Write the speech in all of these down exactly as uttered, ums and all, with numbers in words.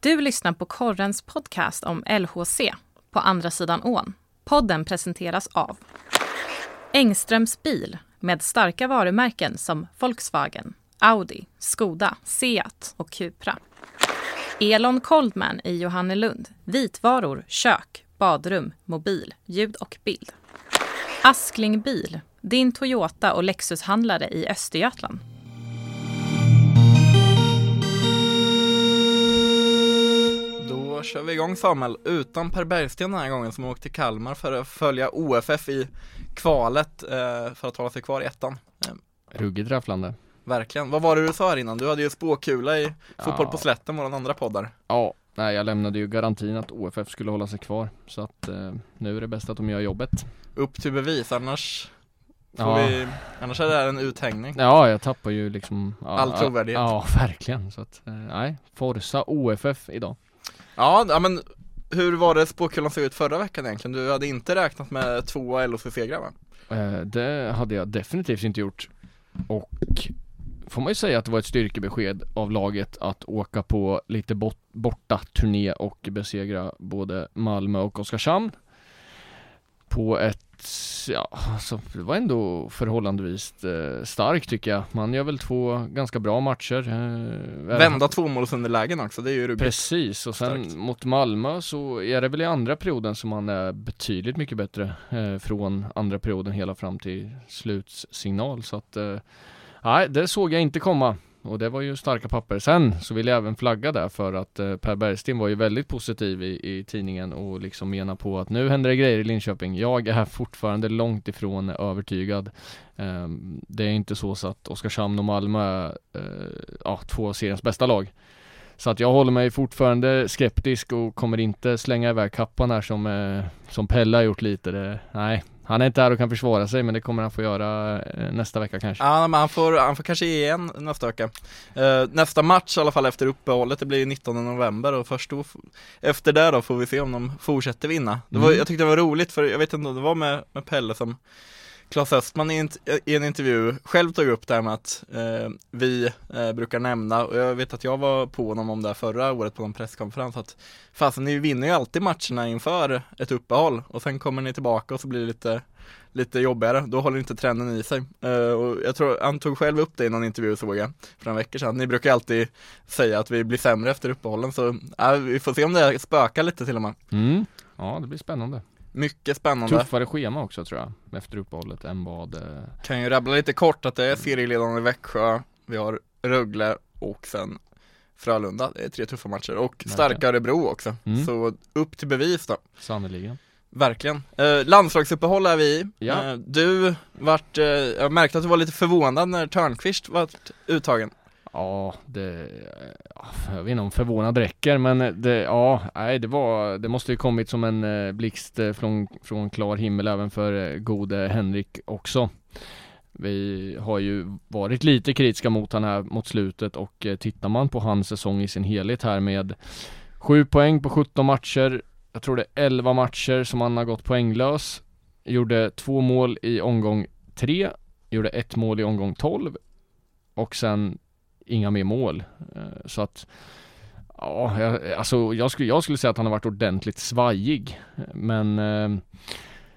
Du lyssnar på Korrens podcast om L H C, på andra sidan ån. Podden presenteras av Engströms bil, med starka varumärken som Volkswagen, Audi, Skoda, Seat och Cupra. Elon Koldman i Johanne Lund, vitvaror, kök, badrum, mobil, ljud och bild. Asklingbil, din Toyota och Lexus-handlare i Östergötland. Då kör vi igång, Samuel, utan Per Bergsten den här gången, som åkte till Kalmar för att följa O F F i kvalet eh, för att hålla sig kvar i ettan. Ruggigt rafflande. Verkligen. Vad var det du sa här innan? Du hade ju spåkula i ja. Fotboll på slätten, våran andra poddar. Ja, nej, jag lämnade ju garantin att O F F skulle hålla sig kvar. Så att eh, nu är det bäst att de gör jobbet. Upp till bevis, annars... Ja. Vi, annars är det här en uthängning. Ja, jag tappar ju liksom... Ja, all trovärdighet. Ja, verkligen. Så att, eh, nej, forsa O F F idag. Ja, men hur var det spåkulan såg ut förra veckan egentligen? Du hade inte räknat med tvåa L H C-segrar, va? Eh, det hade jag definitivt inte gjort. Och... får man ju säga att det var ett styrkebesked av laget att åka på lite bort, borta turné och besegra både Malmö och Oskarshamn på ett, ja, alltså, det var ändå förhållandevis eh, starkt, tycker jag. Man gör väl två ganska bra matcher. Eh, Vända två mål under lägen också, det är ju ruggigt. Precis, och sen starkt. Mot Malmö så är det väl i andra perioden som man är betydligt mycket bättre eh, från andra perioden hela fram till slutsignal, så att eh, nej, det såg jag inte komma, och det var ju starka papper. Sen så vill jag även flagga där för att eh, Per Bergsten var ju väldigt positiv i, i tidningen och liksom menar på att nu händer det grejer i Linköping. Jag är fortfarande långt ifrån övertygad. Eh, det är inte så, så att Oskarshamn och Malmö är eh, ja, två av seriens bästa lag. Så att jag håller mig fortfarande skeptisk och kommer inte slänga iväg kappan här som, eh, som Pella har gjort lite. Det, nej. Han är inte här och kan försvara sig, men det kommer han få göra nästa vecka kanske. Ja, men han får, han får kanske ge igen nästa vecka. Uh, nästa match i alla fall efter uppehållet, det blir nittonde november. Och först då, efter det då får vi se om de fortsätter vinna. Det var, mm. Jag tyckte det var roligt, för jag vet inte om det var med, med Pelle som Claes Östman i en, i en intervju själv tog upp det här med att eh, vi eh, brukar nämna, och jag vet att jag var på honom om det förra året på en presskonferens, att fast ni vinner ju alltid matcherna inför ett uppehåll och sen kommer ni tillbaka och så blir det lite, lite jobbigare, då håller inte trenden i sig. Eh, och jag tror han tog själv upp det i någon intervju, såg jag, för en vecka sedan. Ni brukar alltid säga att vi blir sämre efter uppehållen, så eh, vi får se om det spökar lite till och med. Mm. Ja, det blir spännande. Mycket spännande. Tuffare schema också, tror jag, efter uppehållet än vad... Eh... Kan ju rabbla lite kort att det är serieledande i Växjö, vi har Rögle och sen Frölunda. Det är tre tuffa matcher. Och starkare Bro också. Mm. Så upp till bevis då. Sannoliken. Verkligen. Eh, landslagsuppehåll är vi ja. eh, Du vart... Eh, jag märkte att du var lite förvånad när Törnqvist var uttagen. Ja, det, jag vet inte om förvånad räcker, men det, ja, nej, det, var, det måste ju kommit som en blixt från, från klar himmel även för gode Henrik också. Vi har ju varit lite kritiska mot han här mot slutet, och tittar man på hans säsong i sin helhet här med sju poäng på sjutton matcher, jag tror det är elva matcher som han har gått poänglös, gjorde två mål i omgång tre, gjorde ett mål i omgång tolv och sen inga mer mål. Så att ja, jag, alltså jag skulle, jag skulle säga att han har varit ordentligt svajig. Men eh,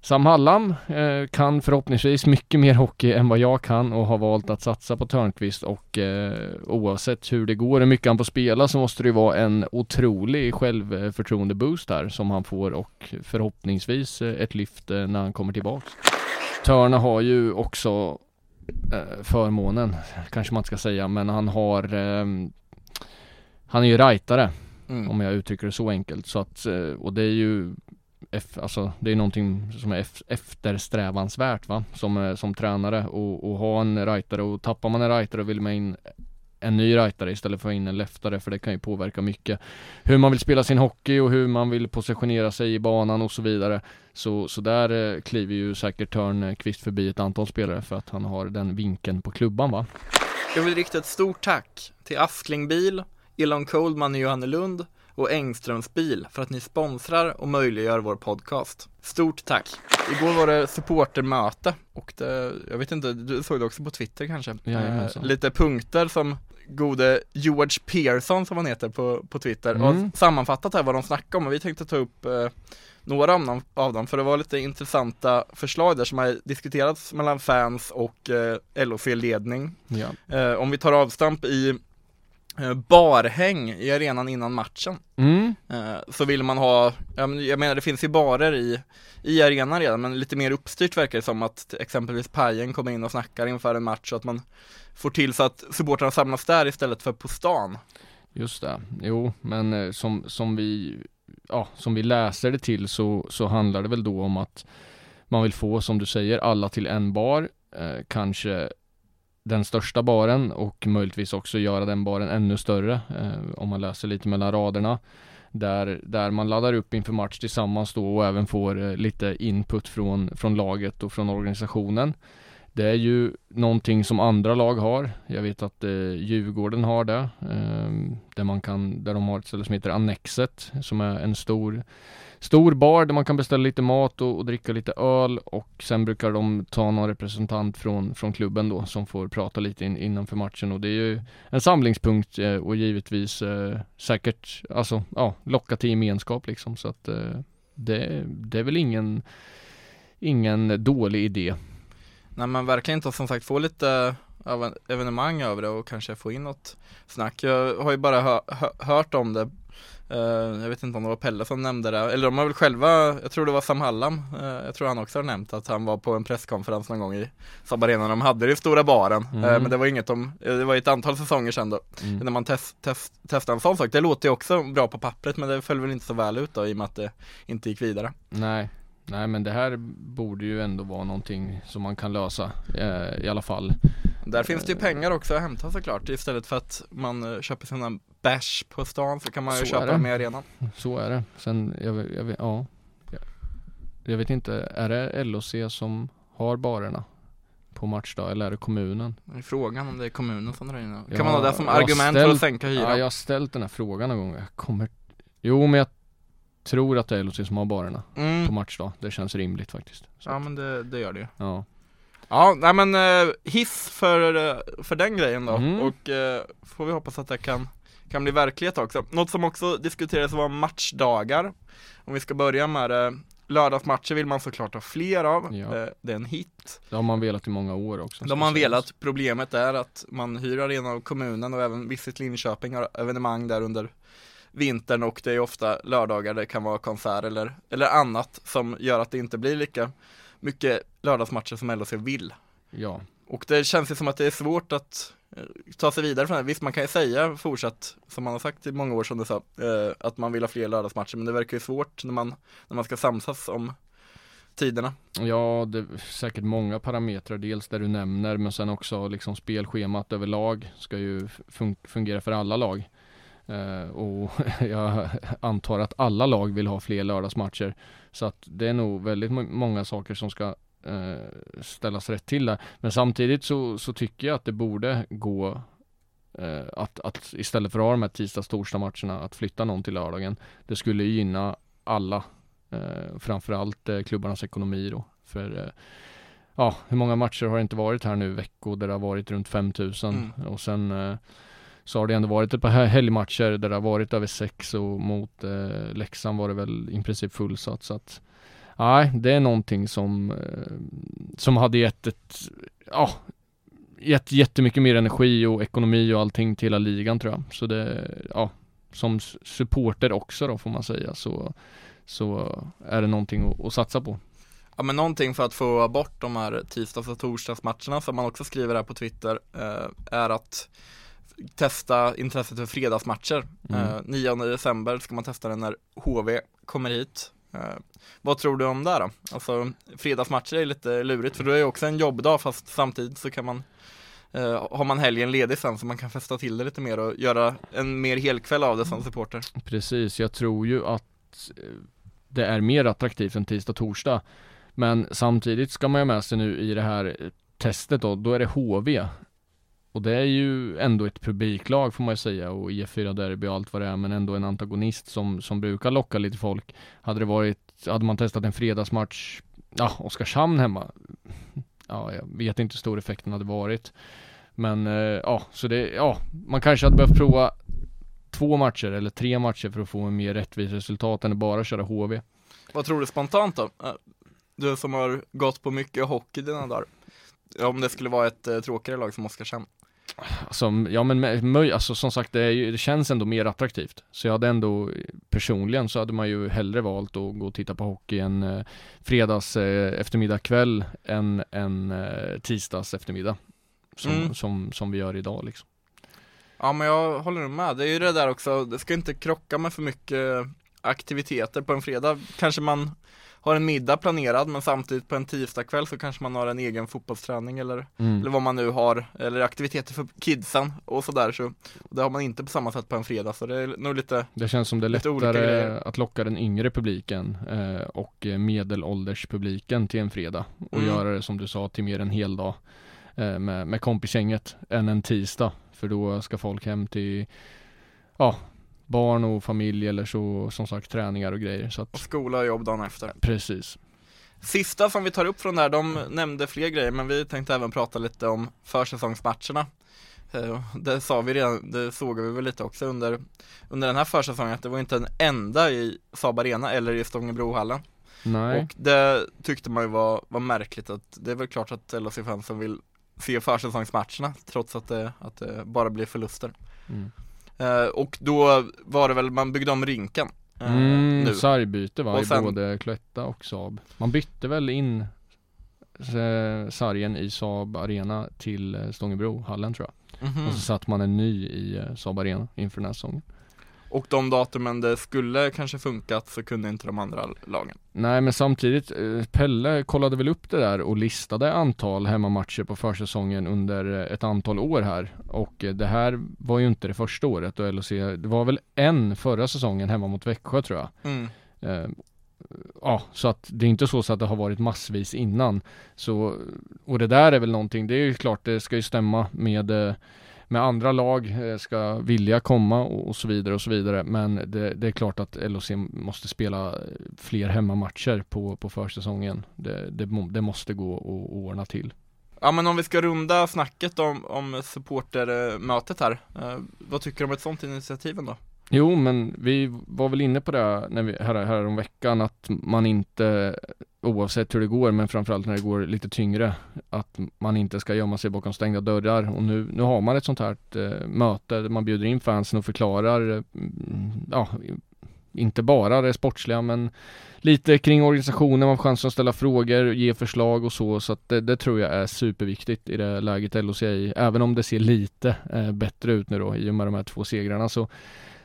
Sam Hallam eh, kan förhoppningsvis mycket mer hockey än vad jag kan och har valt att satsa på Törnqvist, och eh, oavsett hur det går och mycket han får spela så måste det ju vara en otrolig självförtroendeboost där som han får, och förhoppningsvis ett lyft när han kommer tillbaka. Törna har ju också förmånen, kanske man ska säga, men han har eh, han är ju rightare, mm. om jag uttrycker det så enkelt, så att, och det är ju F, alltså, det är någonting som är F, eftersträvansvärt, va, som, som tränare, och, och ha en rightare, och tappar man en rightare vill man in en ny rightare istället för att in en leftare, för det kan ju påverka mycket hur man vill spela sin hockey och hur man vill positionera sig i banan och så vidare. Så, så där eh, kliver ju säkert Törnqvist förbi ett antal spelare för att han har den vinkeln på klubban, va? Jag vill rikta ett stort tack till Asklingbil, Elon Koldman i Johanne Lund och Engströms bil för att ni sponsrar och möjliggör vår podcast. Stort tack! Igår var det supportermöte, och det, jag vet inte, du såg det också på Twitter kanske. Ja, eh, lite punkter som gode George Pearson som han heter på, på Twitter mm. och sammanfattat här vad de snackar om, och vi tänkte ta upp eh, några av dem, av dem för det var lite intressanta förslag där som har diskuterats mellan fans och eh, L H C-ledning. Ja. Eh, om vi tar avstamp i eh, barhäng i arenan innan matchen mm. eh, så vill man ha, jag menar det finns ju barer i, i arenan redan, men lite mer uppstyrt verkar det som att exempelvis Pärgen kommer in och snackar inför en match så att man får till så att supportrarna samlas där istället för på stan. Just det, jo, men eh, som, som vi... Ja, som vi läser det till så, så handlar det väl då om att man vill få, som du säger, alla till en bar, eh, kanske den största baren, och möjligtvis också göra den baren ännu större eh, om man läser lite mellan raderna där, där man laddar upp inför match tillsammans då, och även får eh, lite input från, från laget och från organisationen. Det är ju någonting som andra lag har. Jag vet att eh, Djurgården har det. Eh, där, man kan, där de har ett ställe som heter Annexet. Som är en stor, stor bar där man kan beställa lite mat och, och dricka lite öl. Och sen brukar de ta någon representant från, från klubben då. Som får prata lite in, innanför matchen. Och det är ju en samlingspunkt. Eh, och givetvis eh, säkert alltså, ja, locka till gemenskap. Liksom, så att, eh, det, det är väl ingen, ingen dålig idé. Nej, men verkligen inte, som sagt, få lite av evenemang över det och kanske få in något snack. Jag har ju bara hör, hör, hört om det. Uh, jag vet inte om det var Pella som nämnde det. Eller de har väl själva, jag tror det var Sam Hallam. Uh, jag tror han också har nämnt att han var på en presskonferens någon gång i Saab Arena. De hade det i stora baren. Mm. Uh, men det var inget om, det var ett antal säsonger sedan då. Mm. När man test, test, testade en sån sak. Det låter ju också bra på pappret, men det föll väl inte så väl ut då i och med att det inte gick vidare. Nej. Nej, men det här borde ju ändå vara någonting som man kan lösa eh, i alla fall. Där finns det ju pengar också att hämta, såklart. Istället för att man köper sina bash på stan så kan man ju så köpa med arenan. Så är det. Sen, jag, jag, ja. jag vet inte, är det L H C som har barerna på matchdag eller är det kommunen? Det är frågan om det är kommunen som drar in. Kan ja, man ha det som argument ställt, för att sänka hyran? Ja, jag har ställt den här frågan någon gång. Jag kommer... Jo, men jag tror att det är L H C som har barerna mm. på matchdag. Det känns rimligt faktiskt. Så. Ja, men det, det gör det ju. Ja, ja nej, men eh, hiss för, för den grejen då. Mm. Och eh, får vi hoppas att det kan, kan bli verklighet också. Något som också diskuterades var matchdagar. Om vi ska börja med eh, lördagsmatcher vill man såklart ha fler av. Ja. Eh, det är en hit. Det har man velat i många år också. De har velat. Problemet är att man hyr arena av kommunen och även Visit Linköping har evenemang där under vintern, och det är ofta lördagar det kan vara konsert eller, eller annat som gör att det inte blir lika mycket lördagsmatcher som L H C vill. Ja. Och det känns ju som att det är svårt att ta sig vidare från det. Visst, man kan ju säga fortsatt, som man har sagt i många år som du sa, eh, att man vill ha fler lördagsmatcher, men det verkar ju svårt när man, när man ska samsas om tiderna. Ja, det är säkert många parametrar, dels där du nämner, men sen också liksom spelschemat överlag ska ju fun- fungera för alla lag. Uh, och jag antar att alla lag vill ha fler lördagsmatcher, så att det är nog väldigt m- många saker som ska uh, ställas rätt till där. Men samtidigt så, så tycker jag att det borde gå uh, att, att istället för att ha de här tisdags-torsdagsmatcherna att flytta någon till lördagen. Det skulle gynna alla, uh, framförallt uh, klubbarnas ekonomi då, för uh, ja, hur många matcher har det inte varit här nu veckor där det har varit runt fem tusen mm. och sen uh, så har det ändå varit ett par helgmatcher där det har varit över sex, och mot eh, Leksand var det väl i princip fullsatt. Så att, nej, det är någonting som, eh, som hade gett, ett, ja, gett jättemycket mer energi och ekonomi och allting till hela ligan, tror jag. Så det, ja, som supporter också då får man säga, så, så är det någonting att, att satsa på. Ja, men någonting för att få bort de här tisdags- och torsdagsmatcherna, som man också skriver här på Twitter, eh, är att testa intresset för fredagsmatcher. Mm. eh, nionde december ska man testa den när H V kommer hit. Eh, vad tror du om det då? Alltså, fredagsmatcher är lite lurigt, för då är det också en jobbdag, fast samtidigt så kan man eh, har man helgen ledig sen, så man kan festa till det lite mer och göra en mer helkväll av det som supporter. Precis, jag tror ju att det är mer attraktivt än tisdag och torsdag, men samtidigt ska man ju med sig nu i det här testet då, då är det H V. Och det är ju ändå ett publiklag får man ju säga, och E fyra derby och allt vad det är, men ändå en antagonist som, som brukar locka lite folk. Hade det varit, hade man testat en fredagsmatch, ja, Oskarshamn hemma, ja, jag vet inte hur stor effekten hade varit. Men eh, ja, så det, ja, man kanske hade behövt prova två matcher eller tre matcher för att få en mer rättvis resultat än att bara köra H V. Vad tror du spontant då? Du som har gått på mycket hockey dina dagar. Om det skulle vara ett eh, tråkigare lag som Oskarshamn. Alltså, ja, men möj, alltså, som sagt, det, är ju, det känns ändå mer attraktivt. Så jag hade ändå, personligen så hade man ju hellre valt att gå och titta på hockey en eh, fredags eh, eftermiddag kväll än en eh, tisdags eftermiddag. Som, mm. som, som vi gör idag liksom. Ja, men jag håller med. Det är ju det där också. Det ska inte krocka med för mycket aktiviteter på en fredag. Kanske man har en middag planerad, men samtidigt på en tisdag kväll så kanske man har en egen fotbollsträning eller, mm. eller vad man nu har, eller aktiviteter för kidsen och sådär. Så, det har man inte på samma sätt på en fredag, så det är nog lite. Det känns som det är lättare att locka den yngre publiken eh, och medelålderspubliken till en fredag och mm. göra det som du sa till mer en hel dag eh, med, med kompisgänget än en tisdag, för då ska folk hem till ja, barn och familj eller så, som sagt, träningar och grejer. Så att... och skola och jobb dagen efter. Precis. Sista som vi tar upp från där, de nämnde fler grejer, men vi tänkte även prata lite om försäsongsmatcherna. Det sa vi redan, det såg vi väl lite också under, under den här försäsongen, att det var inte en enda i Saab Arena eller i Stångebrohallen. Nej. Och det tyckte man ju var, var märkligt, att det är väl klart att L H C-fansen vill se försäsongsmatcherna trots att det, att det bara blir förluster. Mm. Uh, och då var det väl, man byggde om rinken. Uh, mm, sargbyte var i sen... både Cloetta och Saab. Man bytte väl in sargen i Saab Arena till Stångebrohallen tror jag. Mm-hmm. Och så satt man en ny i Saab Arena inför den här säsongen. Och de datumen det skulle kanske funkat så kunde inte de andra lagen. Nej, men samtidigt, Pella kollade väl upp det där och listade antal hemmamatcher på försäsongen under ett antal år här. Och det här var ju inte det första året. Och L H C, det var väl en förra säsongen hemma mot Växjö tror jag. Mm. Eh, ja, så att det är inte så, så att det har varit massvis innan. Så, och det där är väl någonting, det är ju klart det ska ju stämma med... Eh, med andra lag ska vilja komma och så vidare och så vidare. Men det, det är klart att L H C måste spela fler hemmamatcher på, på försäsongen. Det, det, det måste gå att ordna till. Ja, men om vi ska runda snacket om, om supportermötet här. Vad tycker du om ett sånt initiativ då? Jo, men vi var väl inne på det när vi, här, här om veckan, att man inte, oavsett hur det går, men framförallt när det går lite tyngre, att man inte ska gömma sig bakom stängda dörrar. Och nu, nu har man ett sånt här eh, möte där man bjuder in fansen och förklarar eh, ja, inte bara det sportsliga, men lite kring organisationen, man får chansen att ställa frågor, ge förslag och så. Så att det, det tror jag är superviktigt i det läget L H C är. Även om det ser lite eh, bättre ut nu då, i och med de här två segrarna, så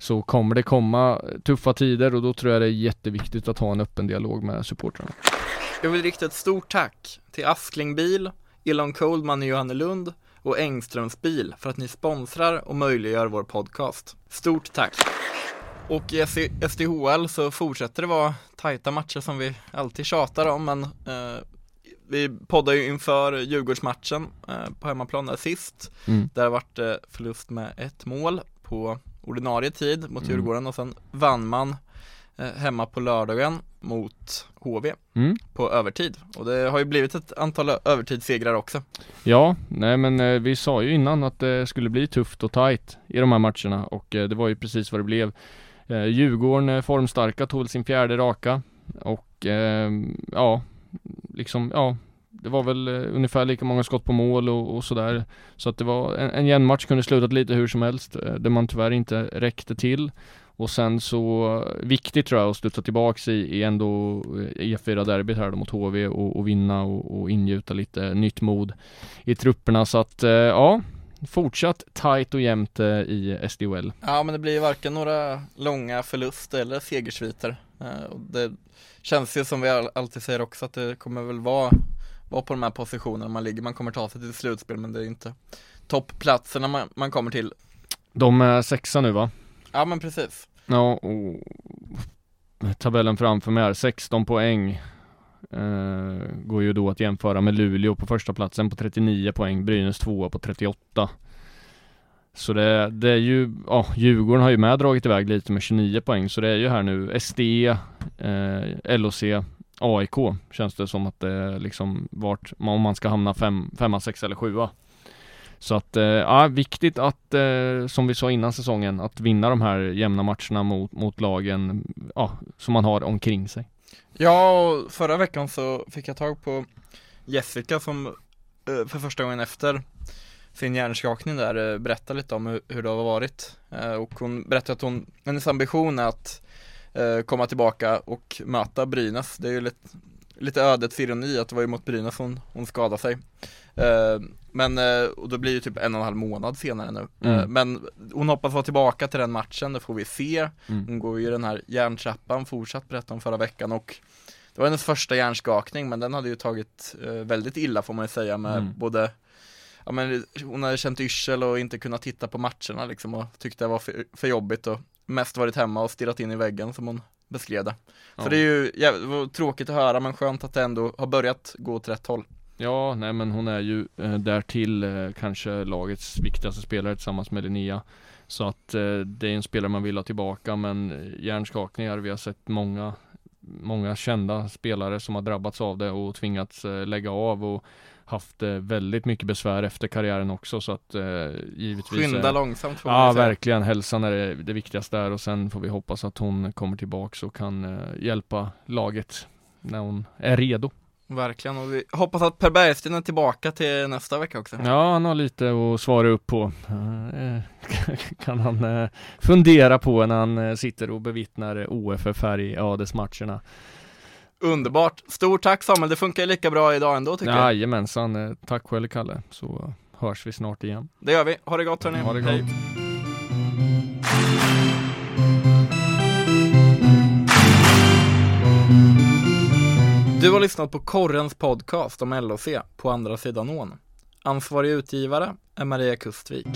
så kommer det komma tuffa tider, och då tror jag det är jätteviktigt att ha en öppen dialog med supportrarna. Jag vill rikta ett stort tack till Asklingbil, Elon Koldman och Johanne Lund och Engströms bil för att ni sponsrar och möjliggör vår podcast. Stort tack! Och i S D H L så fortsätter det vara tajta matcher som vi alltid tjatar om, men eh, vi poddar ju inför Djurgårdsmatchen eh, på hemmaplan där sist. Mm. Där har varit eh, förlust med ett mål på ordinarie tid mot Djurgården, mm. och sen vann man eh, hemma på lördagen mot H V mm. på övertid. Och det har ju blivit ett antal övertidssegrar också. Ja, nej, men eh, vi sa ju innan att det skulle bli tufft och tajt i de här matcherna, och eh, det var ju precis vad det blev. Eh, Djurgården eh, formstarka tog sin fjärde raka, och eh, ja, liksom, ja, det var väl ungefär lika många skott på mål och, och sådär. Så att det var en, en jämnmatch, kunde slutat lite hur som helst, där man tyvärr inte räckte till. Och sen så viktigt tror jag att studsa tillbaka i, i ändå E fyra-derbyt här mot H V och, och vinna och, och ingjuta lite nytt mod i trupperna. Så att ja, fortsatt tajt och jämnt i S D H L. Ja, men det blir varken några långa förluster eller segersviter. Det känns ju som vi alltid säger också, att det kommer väl vara var på de här positionerna man ligger. Man kommer ta sig till slutspel, men det är inte toppplatserna man, man kommer till. De är sexa nu va? Ja, men precis. Ja, och tabellen framför mig är sexton poäng. Eh, går ju då att jämföra med Luleå på första platsen på trettionio poäng. Brynäs tvåa på trettioåtta. Så det, det är ju, ja, Djurgården har ju med dragit iväg lite med tjugonio poäng. Så det är ju här nu S D, eh, L H C, Aik, känns det som att det liksom vart, om man ska hamna fem, femma, sex eller sjua, Så att, ja, viktigt att, som vi sa innan säsongen, att vinna de här jämna matcherna mot, mot lagen, ja, som man har omkring sig. Ja, och förra veckan så fick jag tag på Jessica som för första gången efter sin hjärnskakning där berättar lite om hur, hur det har varit. Och hon berättade att hon, hennes ambition är att komma tillbaka och möta Brynäs. Det är ju lite, lite ödets ironi att det var ju mot Brynäs hon, hon skadade sig. Men, och då blir ju typ en och en halv månad senare nu. Mm. Men hon hoppas vara tillbaka till den matchen, det får vi se. Mm. Hon går ju den här hjärntrappan, fortsatt berätta om förra veckan. Och det var hennes första hjärnskakning, men den hade ju tagit väldigt illa får man ju säga. Med mm. både, ja, men hon hade känt yrsel och inte kunnat titta på matcherna liksom, och tyckte det var för, för jobbigt och mest varit hemma och stirrat in i väggen som hon beskrev det. Så ja. Det är ju ja, det var tråkigt att höra, men skönt att det ändå har börjat gå åt rätt håll. Ja, nej men hon är ju eh, därtill eh, kanske lagets viktigaste spelare tillsammans med Linnea. Så att eh, det är en spelare man vill ha tillbaka, men hjärnskakningar, vi har sett många, många kända spelare som har drabbats av det och tvingats eh, lägga av och haft eh, väldigt mycket besvär efter karriären också. Så att eh, givetvis... Skynda långsamt får man ja, säga. Ja, verkligen. Hälsan är det, det viktigaste där, och sen får vi hoppas att hon kommer tillbaka och kan eh, hjälpa laget när hon är redo. Verkligen, och vi hoppas att Per Bergsten är tillbaka till nästa vecka också. Ja, han har lite att svara upp på. Kan han fundera på när han sitter och bevittnar O F F här i A D S-matcherna. Underbart. Stort tack Samuel, det funkar lika bra idag ändå tycker ja, jag. Jajamensan, tack själv Kalle. Så hörs vi snart igen. Det gör vi, ha det gott hörni. Ha det gott. Hej. Du har lyssnat på Korrens podcast om L H C på andra sidan ån. Ansvarig utgivare är Maria Kustvik.